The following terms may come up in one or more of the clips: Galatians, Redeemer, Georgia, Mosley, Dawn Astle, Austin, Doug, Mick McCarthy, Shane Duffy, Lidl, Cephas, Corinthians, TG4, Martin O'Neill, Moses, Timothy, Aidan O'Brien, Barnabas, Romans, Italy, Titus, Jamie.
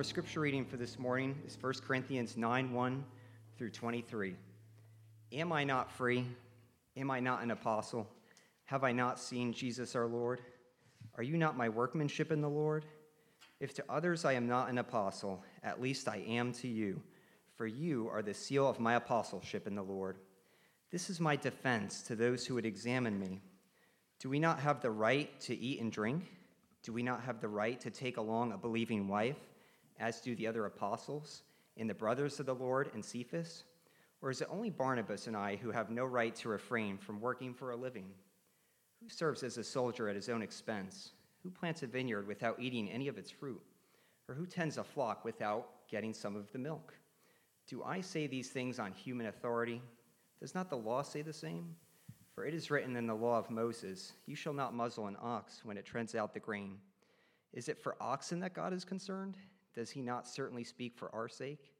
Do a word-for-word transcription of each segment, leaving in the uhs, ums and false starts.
Our scripture reading for this morning is First Corinthians nine, one through twenty-three. Am I not free? Am I not an apostle? Have I not seen Jesus our Lord? Are you not my workmanship in the Lord? If to others I am not an apostle, at least I am to you, for you are the seal of my apostleship in the Lord. This is my defense to those who would examine me. Do we not have the right to eat and drink? Do we not have the right to take along a believing wife, as do the other apostles, and the brothers of the Lord and Cephas? Or is it only Barnabas and I who have no right to refrain from working for a living? Who serves as a soldier at his own expense? Who plants a vineyard without eating any of its fruit? Or who tends a flock without getting some of the milk? Do I say these things on human authority? Does not the law say the same? For it is written in the law of Moses, you shall not muzzle an ox when it treads out the grain. Is it for oxen that God is concerned? Does he not certainly speak for our sake?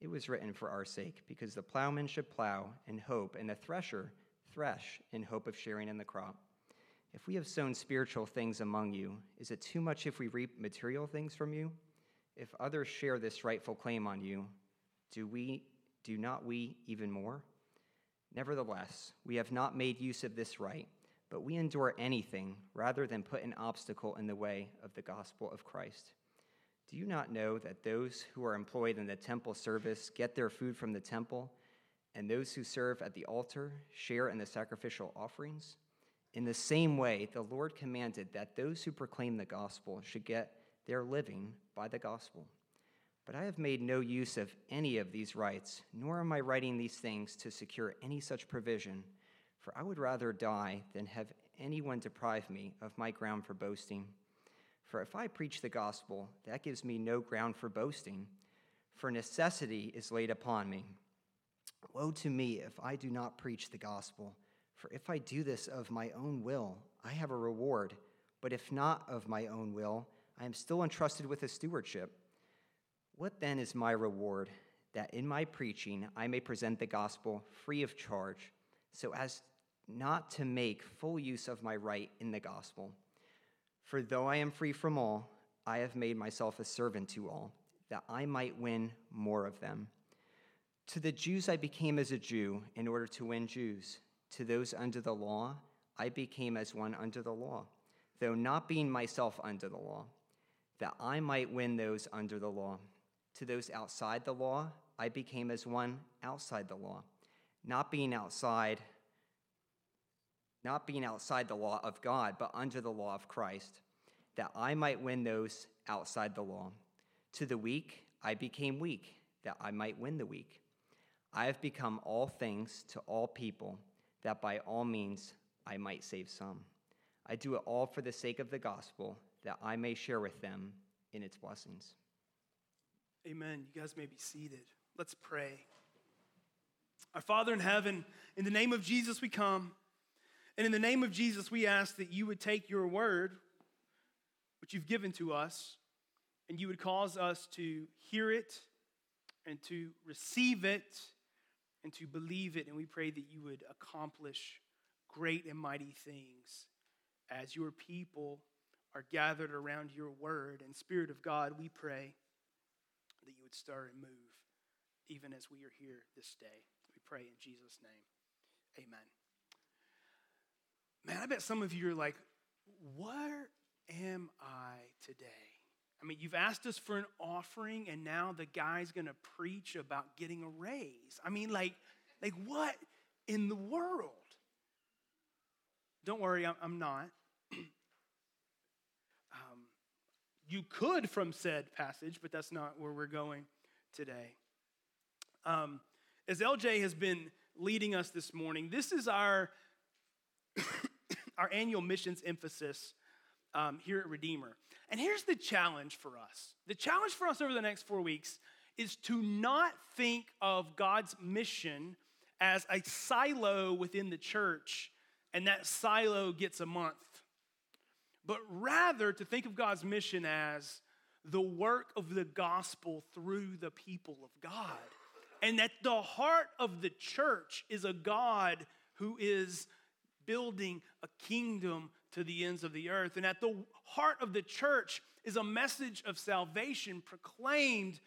It was written for our sake, because the plowman should plow and hope, and the thresher thresh in hope of sharing in the crop. If we have sown spiritual things among you, is it too much if we reap material things from you? If others share this rightful claim on you, do we, do not we even more? Nevertheless, we have not made use of this right, but we endure anything rather than put an obstacle in the way of the gospel of Christ. Do you not know that those who are employed in the temple service get their food from the temple, and those who serve at the altar share in the sacrificial offerings? In the same way, the Lord commanded that those who proclaim the gospel should get their living by the gospel. But I have made no use of any of these rights, nor am I writing these things to secure any such provision, for I would rather die than have anyone deprive me of my ground for boasting. For if I preach the gospel, that gives me no ground for boasting, for necessity is laid upon me. Woe to me if I do not preach the gospel. For if I do this of my own will, I have a reward, but if not of my own will, I am still entrusted with a stewardship. What then is my reward, that in my preaching I may present the gospel free of charge, so as not to make full use of my right in the gospel? For though I am free from all, I have made myself a servant to all, that I might win more of them. To the Jews I became as a Jew in order to win Jews. To those under the law, I became as one under the law, though not being myself under the law, that I might win those under the law. To those outside the law, I became as one outside the law, not being outside, not being outside the law of God, but under the law of Christ, that I might win those outside the law. To the weak, I became weak, that I might win the weak. I have become all things to all people, that by all means I might save some. I do it all for the sake of the gospel, that I may share with them in its blessings. Amen. You guys may be seated. Let's pray. Our Father in heaven, in the name of Jesus we come, and in the name of Jesus we ask that you would take your word, which you've given to us, and you would cause us to hear it and to receive it and to believe it, and we pray that you would accomplish great and mighty things as your people are gathered around your word. And Spirit of God, we pray that you would stir and move even as we are here this day. We pray in Jesus' name. Amen. Man, I bet some of you are like, where am I today? I mean, you've asked us for an offering, and now the guy's going to preach about getting a raise. I mean, like, like what in the world? Don't worry, I'm not. um, you could from said passage, but that's not where we're going today. Um, as L J has been leading us this morning, this is our, our annual missions emphasis Um, here at Redeemer. And here's the challenge for us. The challenge for us over the next four weeks is to not think of God's mission as a silo within the church, and that silo gets a month, but rather to think of God's mission as the work of the gospel through the people of God, and that the heart of the church is a God who is building a kingdom to the ends of the earth. And at the heart of the church is a message of salvation proclaimed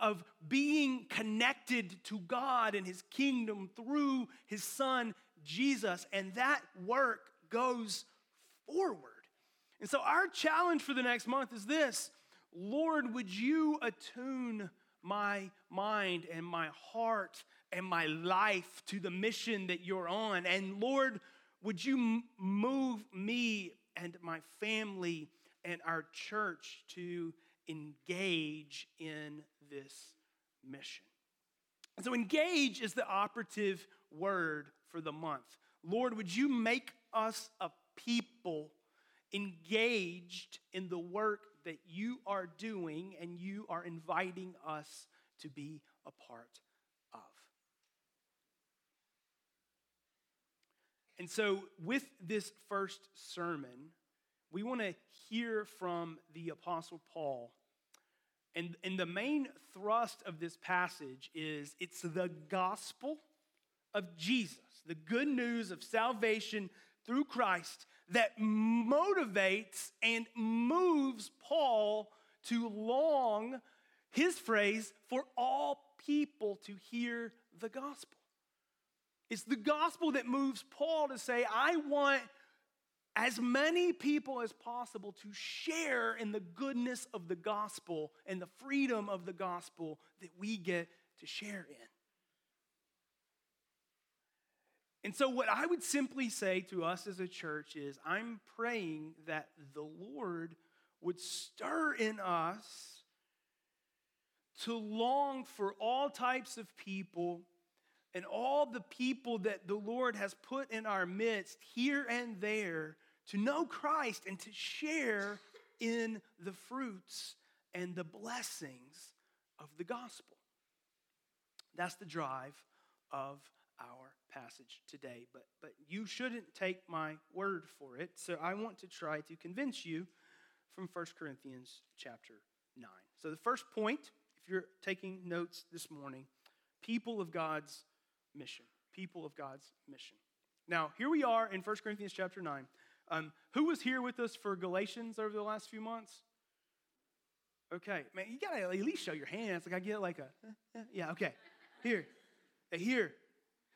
of being connected to God and his kingdom through his son, Jesus. And that work goes forward. And so our challenge for the next month is this: Lord, would you attune my mind and my heart and my life to the mission that you're on? And Lord, would you move me and my family and our church to engage in this mission? And so engage is the operative word for the month. Lord, would you make us a people engaged in the work that you are doing and you are inviting us to be a part of? And so with this first sermon, we want to hear from the Apostle Paul. And, and the main thrust of this passage is it's the gospel of Jesus, the good news of salvation through Christ, that motivates and moves Paul to long, his phrase, for all people to hear the gospel. It's the gospel that moves Paul to say, I want as many people as possible to share in the goodness of the gospel and the freedom of the gospel that we get to share in. And so what I would simply say to us as a church is, I'm praying that the Lord would stir in us to long for all types of people and all the people that the Lord has put in our midst here and there to know Christ and to share in the fruits and the blessings of the gospel. That's the drive of our passage today, but but you shouldn't take my word for it, so I want to try to convince you from First Corinthians chapter nine. So the first point, if you're taking notes this morning, people of God's mission, people of God's mission. Now, here we are in First Corinthians chapter nine. Um, who was here with us for Galatians over the last few months? Okay, man, you gotta at least show your hands. Like I get like a, yeah, okay, here, here.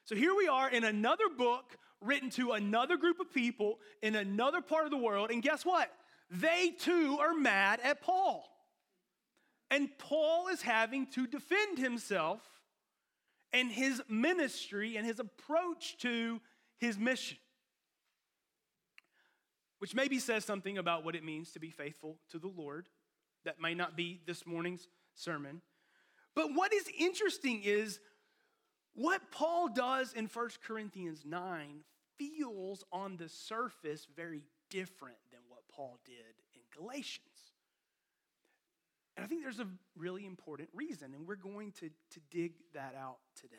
So here we are in another book written to another group of people in another part of the world. And guess what? They too are mad at Paul. And Paul is having to defend himself and his ministry and his approach to his mission, which maybe says something about what it means to be faithful to the Lord. That may not be this morning's sermon. But what is interesting is what Paul does in First Corinthians nine feels on the surface very different than what Paul did in Galatians. And I think there's a really important reason, and we're going to, to dig that out today.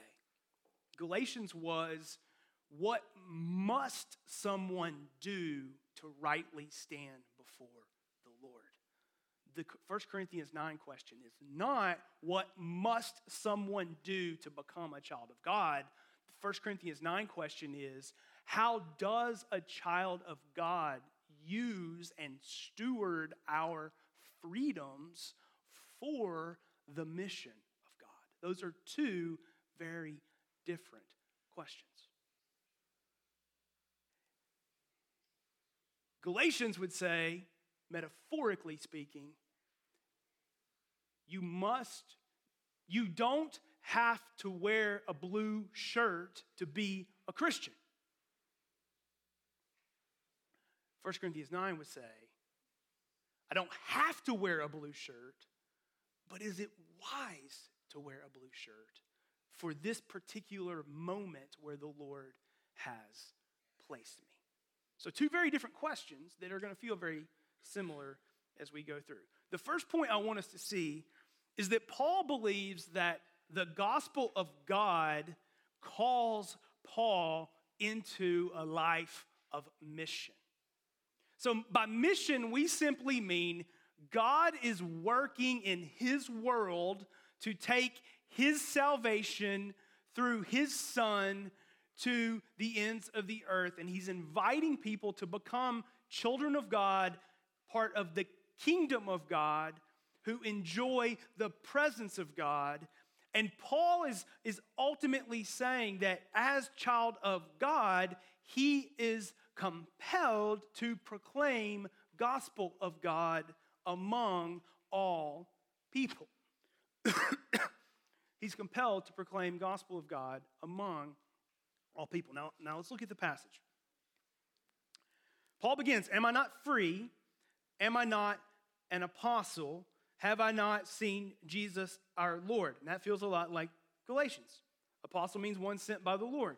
Galatians was, what must someone do to rightly stand before the Lord? The First Corinthians nine question is not what must someone do to become a child of God. The First Corinthians nine question is, how does a child of God use and steward our freedoms for the mission of God? Those are two very different questions. Galatians would say, metaphorically speaking, You must, you don't have to wear a blue shirt to be a Christian. First Corinthians nine would say, I don't have to wear a blue shirt, but is it wise to wear a blue shirt for this particular moment where the Lord has placed me? So two very different questions that are going to feel very similar as we go through. The first point I want us to see is that Paul believes that the gospel of God calls Paul into a life of mission. So by mission, we simply mean God is working in his world to take his salvation through his son to the ends of the earth. And he's inviting people to become children of God, part of the kingdom of God, who enjoy the presence of God. And Paul is, is ultimately saying that as child of God, he is compelled to proclaim gospel of God among all people. He's compelled to proclaim gospel of God among all people. Now, now let's look at the passage. Paul begins, am I not free? Am I not an apostle? Have I not seen Jesus our Lord? And that feels a lot like Galatians. Apostle means one sent by the Lord.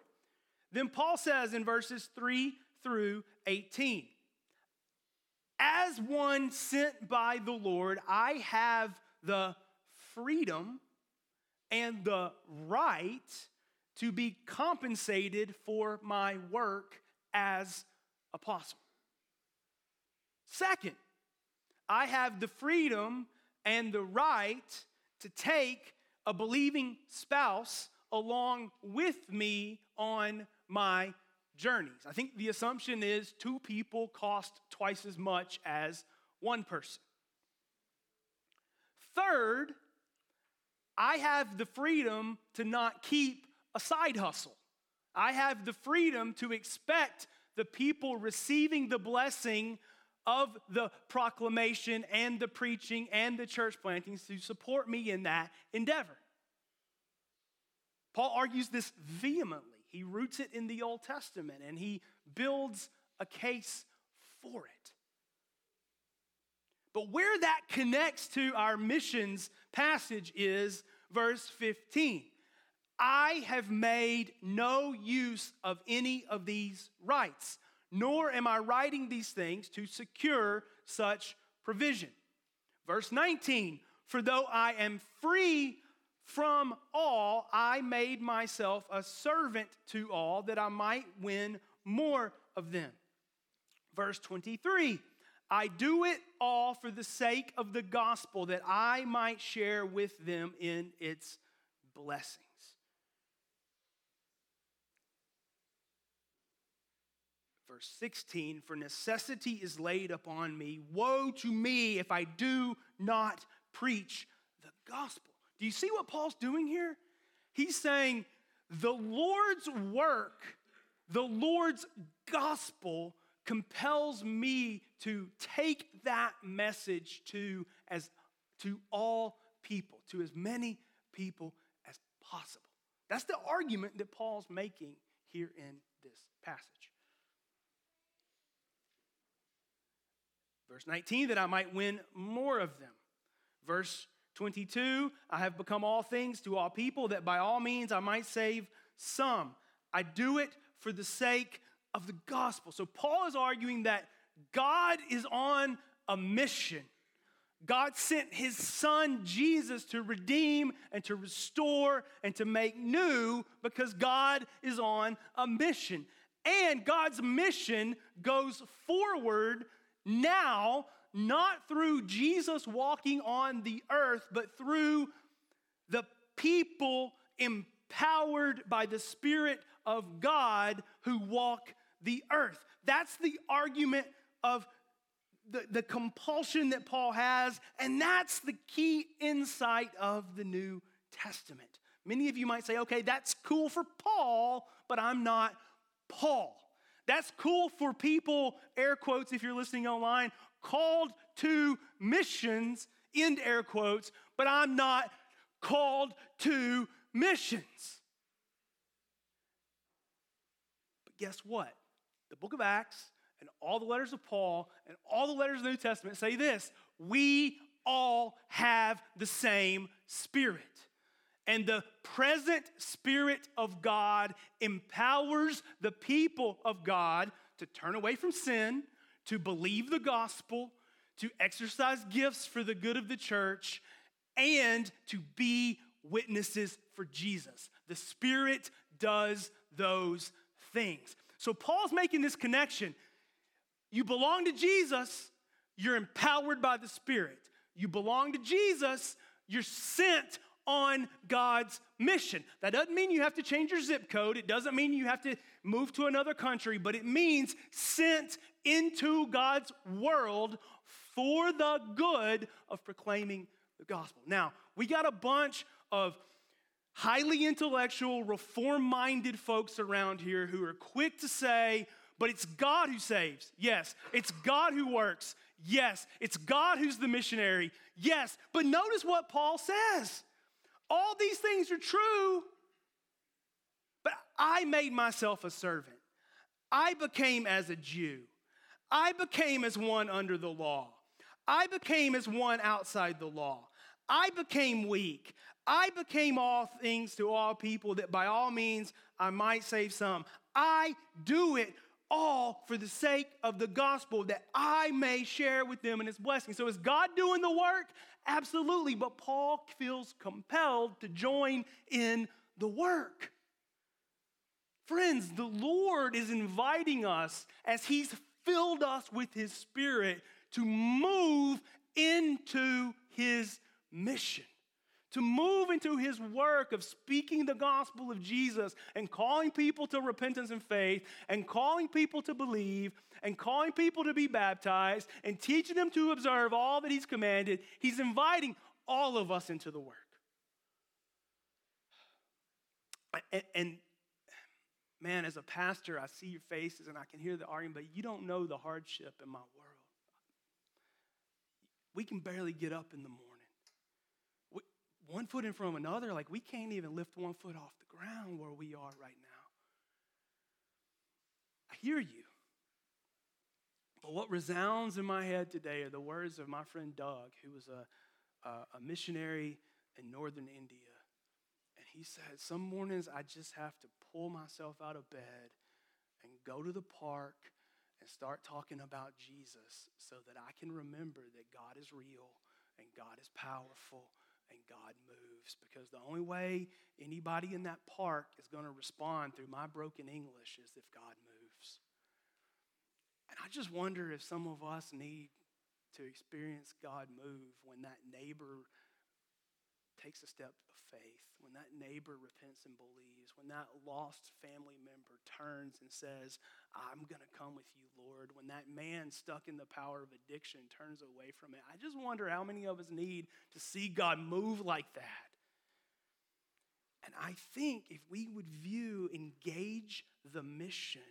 Then Paul says in verses three through eighteen, as one sent by the Lord, I have the freedom and the right to be compensated for my work as apostle. Second, I have the freedom and the right to take a believing spouse along with me on my journeys. I think the assumption is two people cost twice as much as one person. Third, I have the freedom to not keep a side hustle. I have the freedom to expect the people receiving the blessing of the proclamation and the preaching and the church plantings to support me in that endeavor. Paul argues this vehemently. He roots it in the Old Testament and he builds a case for it. But where that connects to our missions passage is verse fifteen. I have made no use of any of these rights, nor am I writing these things to secure such provision. Verse nineteen, for though I am free from all, I made myself a servant to all that I might win more of them. Verse twenty-three, I do it all for the sake of the gospel that I might share with them in its blessings. Verse sixteen, for necessity is laid upon me. Woe to me if I do not preach the gospel. Do you see what Paul's doing here? He's saying the Lord's work, the Lord's gospel compels me to take that message to, as, to all people, to as many people as possible. That's the argument that Paul's making here in this passage. Verse nineteen, that I might win more of them. Verse twenty-two, I have become all things to all people, that by all means I might save some. I do it for the sake of the gospel. So Paul is arguing that God is on a mission. God sent his son Jesus to redeem and to restore and to make new, because God is on a mission. And God's mission goes forward now, not through Jesus walking on the earth, but through the people empowered by the Spirit of God who walk the earth. That's the argument of the, the compulsion that Paul has, and that's the key insight of the New Testament. Many of you might say, okay, that's cool for Paul, but I'm not Paul. That's cool for people, air quotes, if you're listening online, called to missions, end air quotes, but I'm not called to missions. But guess what? The book of Acts and all the letters of Paul and all the letters of the New Testament say this: we all have the same Spirit. And the present Spirit of God empowers the people of God to turn away from sin, to believe the gospel, to exercise gifts for the good of the church, and to be witnesses for Jesus. The Spirit does those things. So Paul's making this connection. You belong to Jesus, you're empowered by the Spirit. You belong to Jesus, you're sent on God's mission. That doesn't mean you have to change your zip code. It doesn't mean you have to move to another country, but it means sent into God's world for the good of proclaiming the gospel. Now, we got a bunch of highly intellectual, reform-minded folks around here who are quick to say, but it's God who saves. Yes. It's God who works. Yes. It's God who's the missionary. Yes. But notice what Paul says. All these things are true, but I made myself a servant. I became as a Jew. I became as one under the law. I became as one outside the law. I became weak. I became all things to all people that by all means I might save some. I do it all for the sake of the gospel that I may share with them in its blessing. So is God doing the work? Absolutely. But Paul feels compelled to join in the work. Friends, the Lord is inviting us as he's filled us with his Spirit to move into his mission, to move into his work of speaking the gospel of Jesus and calling people to repentance and faith and calling people to believe and calling people to be baptized and teaching them to observe all that he's commanded. He's inviting all of us into the work. And, and man, as a pastor, I see your faces and I can hear the argument, but you don't know the hardship in my world. We can barely get up in the morning. One foot in front of another, like we can't even lift one foot off the ground where we are right now. I hear you. But what resounds in my head today are the words of my friend Doug, who was a, a, a missionary in northern India. And he said, some mornings I just have to pull myself out of bed and go to the park and start talking about Jesus so that I can remember that God is real and God is powerful. And God moves, because the only way anybody in that park is going to respond through my broken English is if God moves. And I just wonder if some of us need to experience God move when that neighbor takes a step of faith, when that neighbor repents and believes, when that lost family member turns and says, I'm going to come with you, Lord, when that man stuck in the power of addiction turns away from it. I just wonder how many of us need to see God move like that. And I think if we would view engage the mission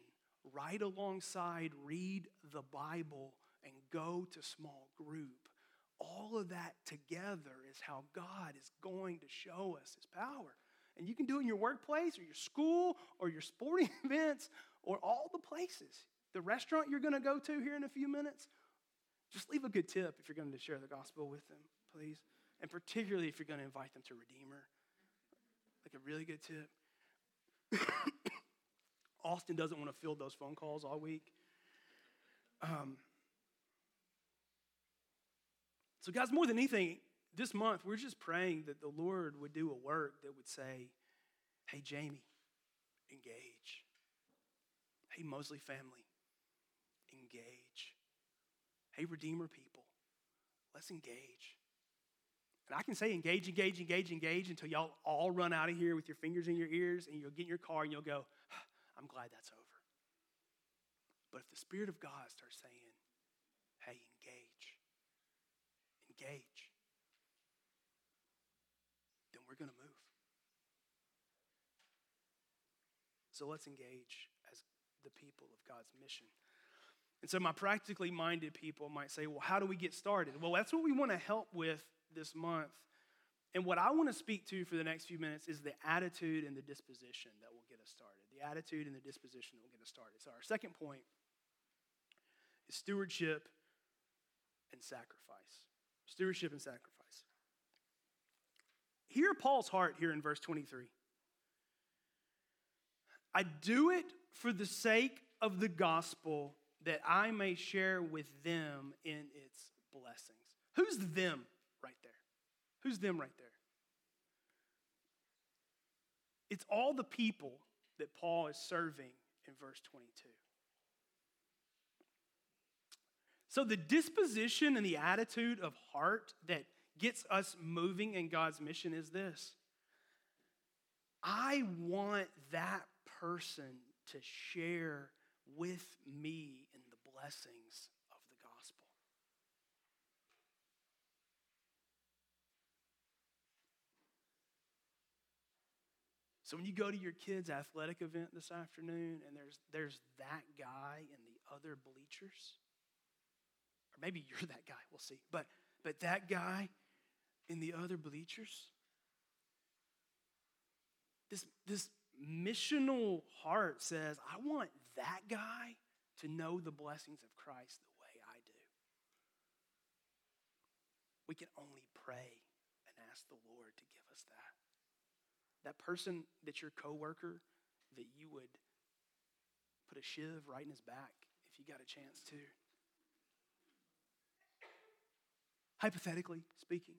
right alongside read the Bible and go to small group, all of that together is how God is going to show us his power. And you can do it in your workplace or your school or your sporting events or all the places. The restaurant you're going to go to here in a few minutes, just leave a good tip if you're going to share the gospel with them, please. And particularly if you're going to invite them to Redeemer, like a really good tip. Austin doesn't want to field those phone calls all week. Um. So guys, more than anything, this month, we're just praying that the Lord would do a work that would say, hey, Jamie, engage. Hey, Mosley family, engage. Hey, Redeemer people, let's engage. And I can say engage, engage, engage, engage until y'all all run out of here with your fingers in your ears and you'll get in your car and you'll go, I'm glad that's over. But if the Spirit of God starts saying, hey, engage. Engage, then we're going to move. So let's engage as the people of God's mission. And so my practically minded people might say, well, how do we get started? Well, that's what we want to help with this month. And what I want to speak to for the next few minutes is the attitude and the disposition that will get us started. The attitude and the disposition that will get us started. So our second point is stewardship and sacrifice. Stewardship and sacrifice. Hear Paul's heart here in verse twenty-three. I do it for the sake of the gospel that I may share with them in its blessings. Who's them right there? Who's them right there? It's all the people that Paul is serving in verse twenty-two. So the disposition and the attitude of heart that gets us moving in God's mission is this. I want that person to share with me in the blessings of the gospel. So when you go to your kids' athletic event this afternoon and there's there's that guy in the other bleachers, or maybe you're that guy, we'll see, but but that guy in the other bleachers, this, this missional heart says, I want that guy to know the blessings of Christ the way I do. We can only pray and ask the Lord to give us that. That person that's your coworker that you would put a shiv right in his back if you got a chance to. Hypothetically speaking,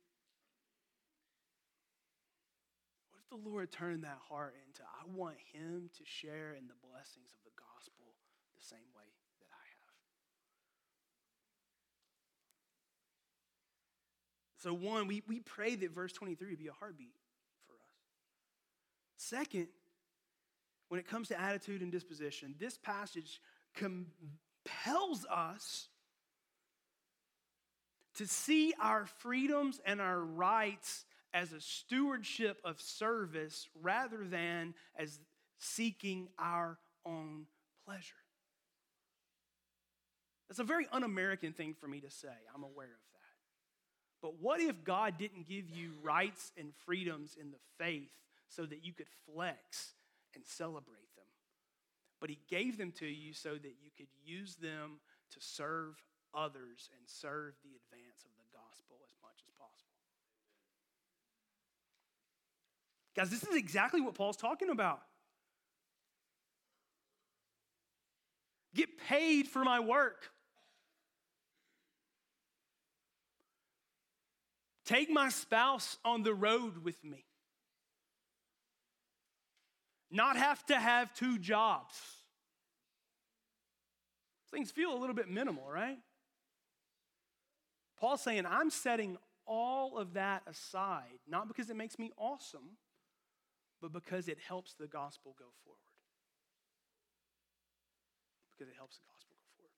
what if the Lord turned that heart into, I want him to share in the blessings of the gospel the same way that I have? So one, we, we pray that verse twenty-three would be a heartbeat. Second, when it comes to attitude and disposition, this passage compels us to see our freedoms and our rights as a stewardship of service rather than as seeking our own pleasure. That's a very un-American thing for me to say. I'm aware of that. But what if God didn't give you rights and freedoms in the faith so that you could flex and celebrate them? But he gave them to you so that you could use them to serve others and serve the advance of the gospel as much as possible. Guys, this is exactly what Paul's talking about. Get paid for my work. Take my spouse on the road with me. Not have to have two jobs. Things feel a little bit minimal, right? Paul's saying, I'm setting all of that aside, not because it makes me awesome, but because it helps the gospel go forward. Because it helps the gospel go forward.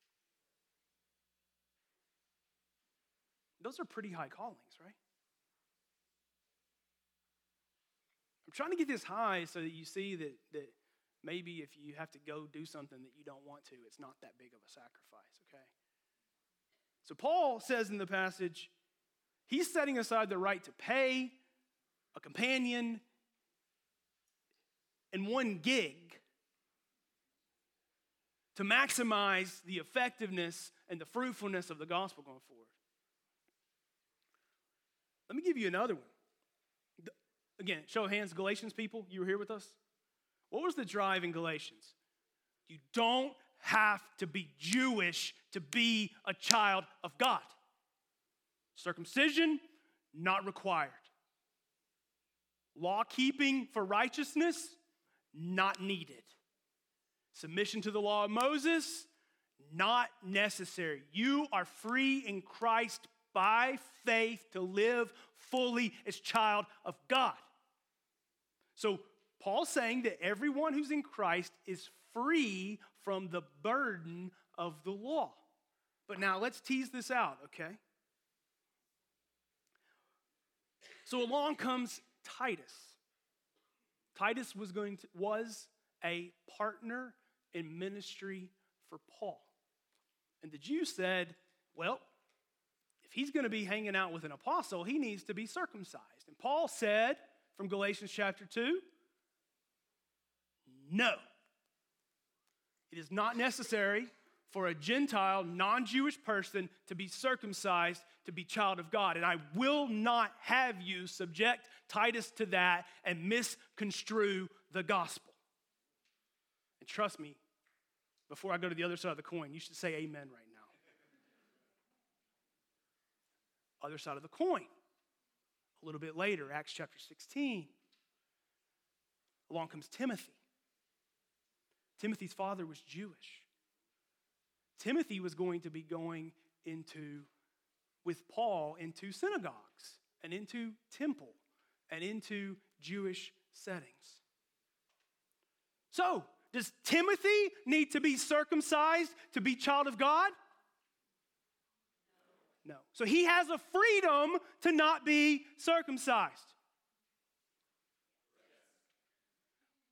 Those are pretty high callings, right? I'm trying to get this high so that you see that, that maybe if you have to go do something that you don't want to, it's not that big of a sacrifice, okay? So Paul says in the passage, he's setting aside the right to pay, a companion, and one gig to maximize the effectiveness and the fruitfulness of the gospel going forward. Let me give you another one. Again, show of hands, Galatians people, you were here with us. What was the drive in Galatians? You don't have to be Jewish to be a child of God. Circumcision, not required. Law keeping for righteousness, not needed. Submission to the law of Moses, not necessary. You are free in Christ by faith to live fully as child of God. So Paul's saying that everyone who's in Christ is free from the burden of the law. But now let's tease this out, okay? So along comes Titus. Titus was going to, was a partner in ministry for Paul. And the Jews said, well, if he's going to be hanging out with an apostle, he needs to be circumcised. And Paul said from Galatians chapter two, no, it is not necessary for a Gentile, non-Jewish person to be circumcised to be child of God. And I will not have you subject Titus to that and misconstrue the gospel. And trust me, before I go to the other side of the coin, you should say amen right now. Other side of the coin. A little bit later, Acts chapter sixteen, along comes Timothy. Timothy's father was Jewish. Timothy was going to be going into, with Paul, into synagogues and into temple and into Jewish settings. So, does Timothy need to be circumcised to be child of God? No. So he has a freedom to not be circumcised.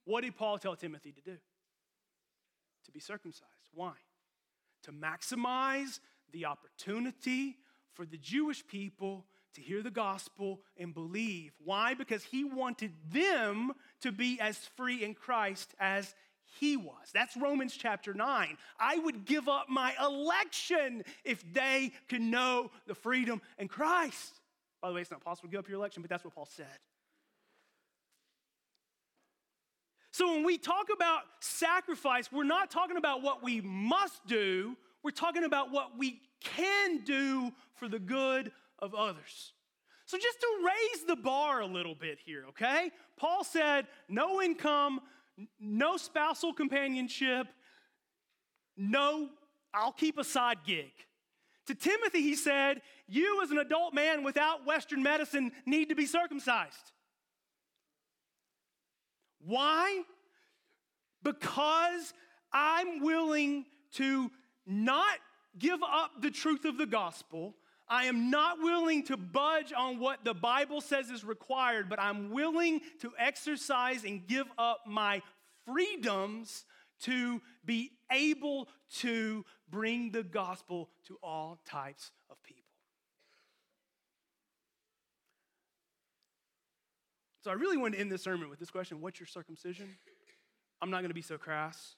What did Paul tell Timothy to do? To be circumcised. Why? To maximize the opportunity for the Jewish people to hear the gospel and believe. Why? Because he wanted them to be as free in Christ as he was. That's Romans chapter nine. I would give up my election if they could know the freedom in Christ. By the way, it's not possible to give up your election, but that's what Paul said. So when we talk about sacrifice, we're not talking about what we must do. We're talking about what we can do for the good of others. So just to raise the bar a little bit here, okay? Paul said, no income, no spousal companionship, no, I'll keep a side gig. To Timothy, he said, you as an adult man without Western medicine need to be circumcised. Why? Because I'm willing to not give up the truth of the gospel. I am not willing to budge on what the Bible says is required, but I'm willing to exercise and give up my freedoms to be able to bring the gospel to all types of people. So I really wanted to end this sermon with this question, what's your circumcision? I'm not going to be so crass.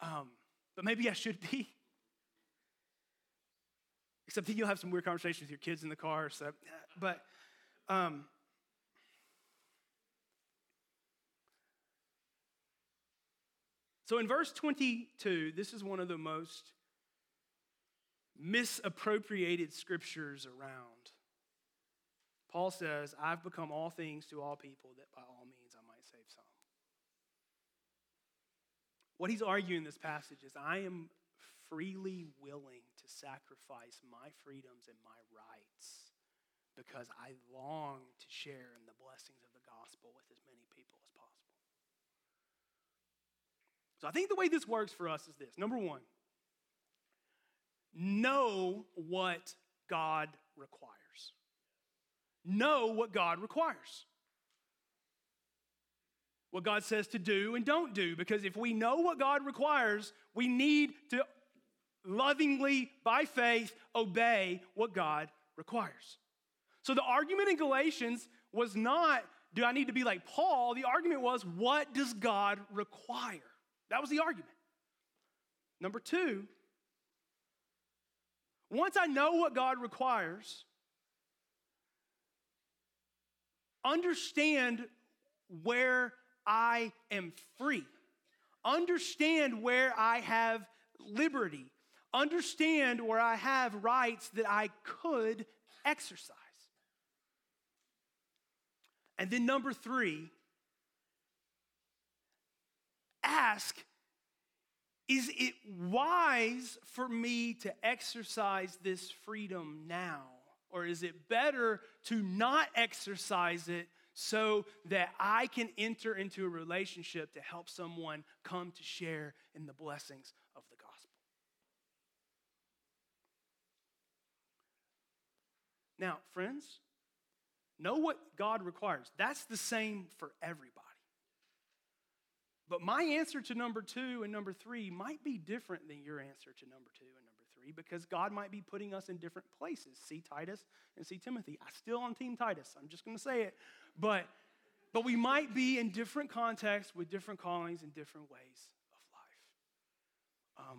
Um, but maybe I should be. Except that you'll have some weird conversations with your kids in the car. So, but um, so in verse twenty-two, this is one of the most misappropriated scriptures around. Paul says, I've become all things to all people that by all means I might save some. What he's arguing in this passage is I am freely willing to sacrifice my freedoms and my rights because I long to share in the blessings of the gospel with as many people as possible. So I think the way this works for us is this. Number one, know what God requires. Know what God requires. What God says to do and don't do. Because if we know what God requires, we need to lovingly, by faith, obey what God requires. So the argument in Galatians was not, do I need to be like Paul? The argument was, what does God require? That was the argument. Number two, once I know what God requires, understand where I am free. Understand where I have liberty. Understand where I have rights that I could exercise. And then number three, ask, is it wise for me to exercise this freedom now? Or is it better to not exercise it so that I can enter into a relationship to help someone come to share in the blessings of the gospel? Now, friends, know what God requires. That's the same for everybody. But my answer to number two and number three might be different than your answer to number two and number three because God might be putting us in different places. See Titus and see Timothy. I'm still on team Titus. I'm just going to say it. But, but we might be in different contexts with different callings and different ways of life. Um,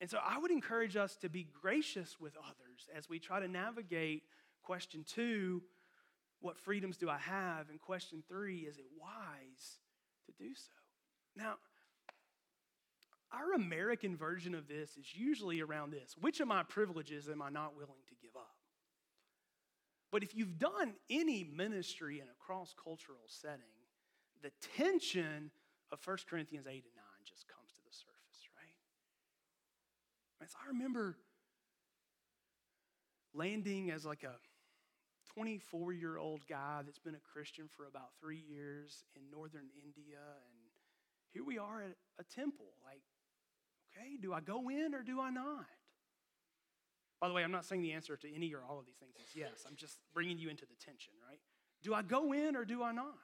and so I would encourage us to be gracious with others as we try to navigate question two, what freedoms do I have? And question three, is it wise to do so? Now, our American version of this is usually around this. Which of my privileges am I not willing to give up? But if you've done any ministry in a cross-cultural setting, the tension of First Corinthians eight and nine just comes to the surface, right? As I remember landing as like a twenty-four-year-old guy that's been a Christian for about three years in northern India, and here we are at a temple. Like, okay, do I go in or do I not? By the way, I'm not saying the answer to any or all of these things is yes. I'm just bringing you into the tension, right? Do I go in or do I not?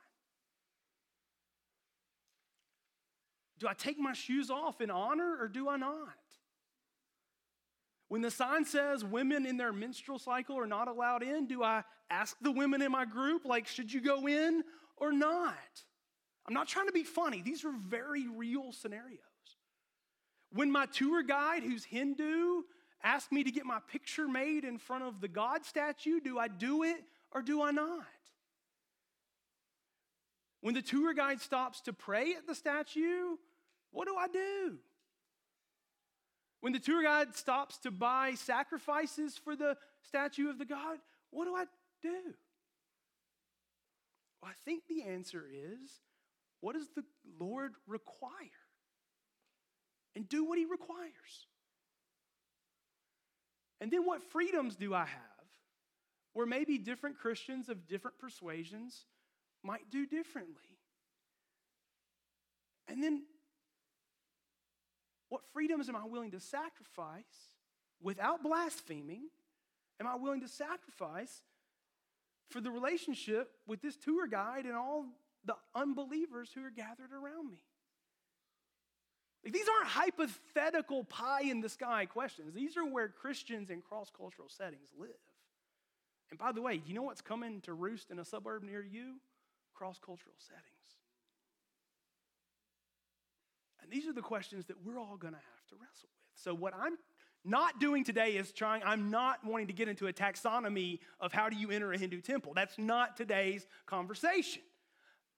Do I take my shoes off in honor or do I not? When the sign says women in their menstrual cycle are not allowed in, do I ask the women in my group, like, should you go in or not? I'm not trying to be funny. These are very real scenarios. When my tour guide, who's Hindu, asked me to get my picture made in front of the God statue, do I do it or do I not? When the tour guide stops to pray at the statue, what do I do? When the tour guide stops to buy sacrifices for the statue of the God, what do I do? Well, I think the answer is, what does the Lord require? And do what he requires. And then what freedoms do I have where maybe different Christians of different persuasions might do differently? And then what freedoms am I willing to sacrifice without blaspheming? Am I willing to sacrifice for the relationship with this tour guide and all the unbelievers who are gathered around me? Like, these aren't hypothetical pie-in-the-sky questions. These are where Christians in cross-cultural settings live. And by the way, you know what's coming to roost in a suburb near you? Cross-cultural settings. And these are the questions that we're all going to have to wrestle with. So what I'm not doing today is trying, I'm not wanting to get into a taxonomy of how do you enter a Hindu temple. That's not today's conversation.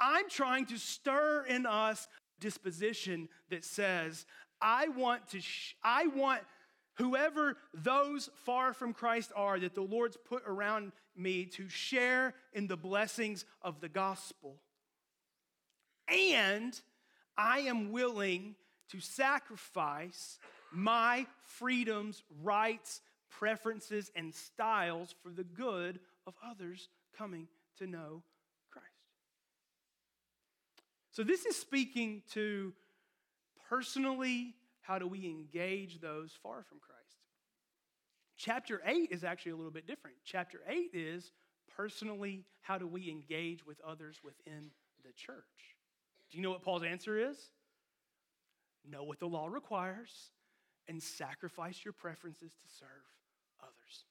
I'm trying to stir in us disposition that says, I want to, sh- I want whoever those far from Christ are that the Lord's put around me to share in the blessings of the gospel. And I am willing to sacrifice my freedoms, rights, preferences, and styles for the good of others coming to know. So this is speaking to personally, how do we engage those far from Christ? Chapter eight is actually a little bit different. Chapter eight is personally, how do we engage with others within the church? Do you know what Paul's answer is? Know what the law requires and sacrifice your preferences to serve others,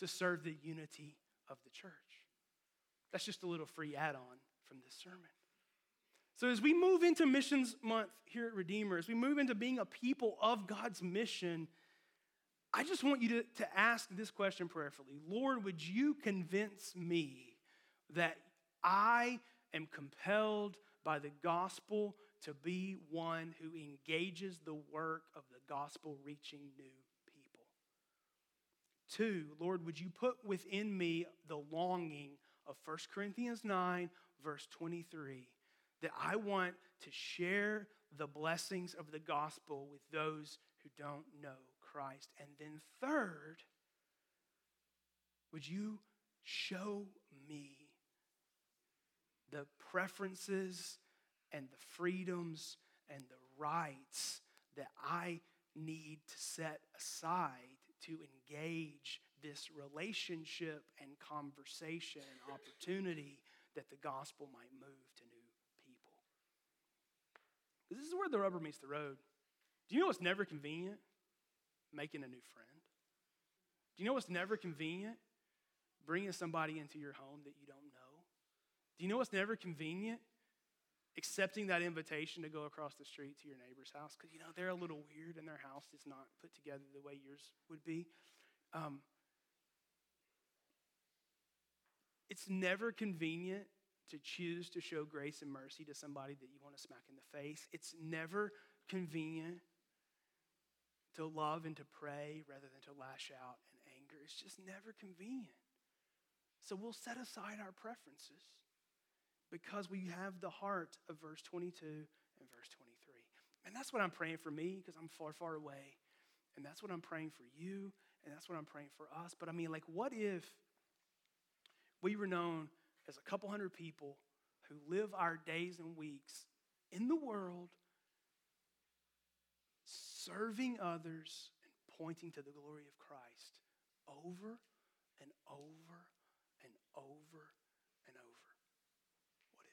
to serve the unity of the church. That's just a little free add-on from this sermon. So as we move into Missions Month here at Redeemer, as we move into being a people of God's mission, I just want you to, to ask this question prayerfully. Lord, would you convince me that I am compelled by the gospel to be one who engages the work of the gospel reaching new people? Two, Lord, would you put within me the longing of First Corinthians nine, verse twenty-three? That I want to share the blessings of the gospel with those who don't know Christ. And then third, would you show me the preferences and the freedoms and the rights that I need to set aside to engage this relationship and conversation and opportunity that the gospel might move to new. This is where the rubber meets the road. Do you know what's never convenient? Making a new friend. Do you know what's never convenient? Bringing somebody into your home that you don't know. Do you know what's never convenient? Accepting that invitation to go across the street to your neighbor's house because, you know, they're a little weird and their house is not put together the way yours would be. Um, it's never convenient to choose to show grace and mercy to somebody that you want to smack in the face. It's never convenient to love and to pray rather than to lash out in anger. It's just never convenient. So we'll set aside our preferences because we have the heart of verse twenty-two and verse twenty-three. And that's what I'm praying for me because I'm far, far away. And that's what I'm praying for you. And that's what I'm praying for us. But I mean, like, what if we were known as a couple hundred people who live our days and weeks in the world, serving others and pointing to the glory of Christ over and over and over and over? What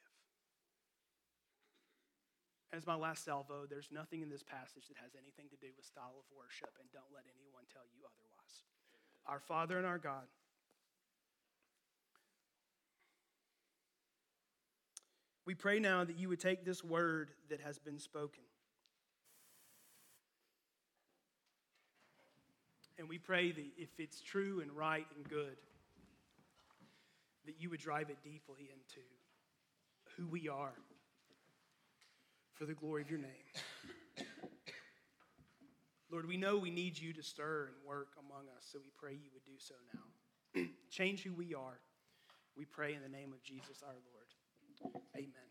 if? As my last salvo, there's nothing in this passage that has anything to do with style of worship, and don't let anyone tell you otherwise. Amen. Our Father and our God, we pray now that you would take this word that has been spoken. And we pray that if it's true and right and good, that you would drive it deeply into who we are for the glory of your name. Lord, we know we need you to stir and work among us, so we pray you would do so now. Change who we are. We pray in the name of Jesus our Lord. Amen.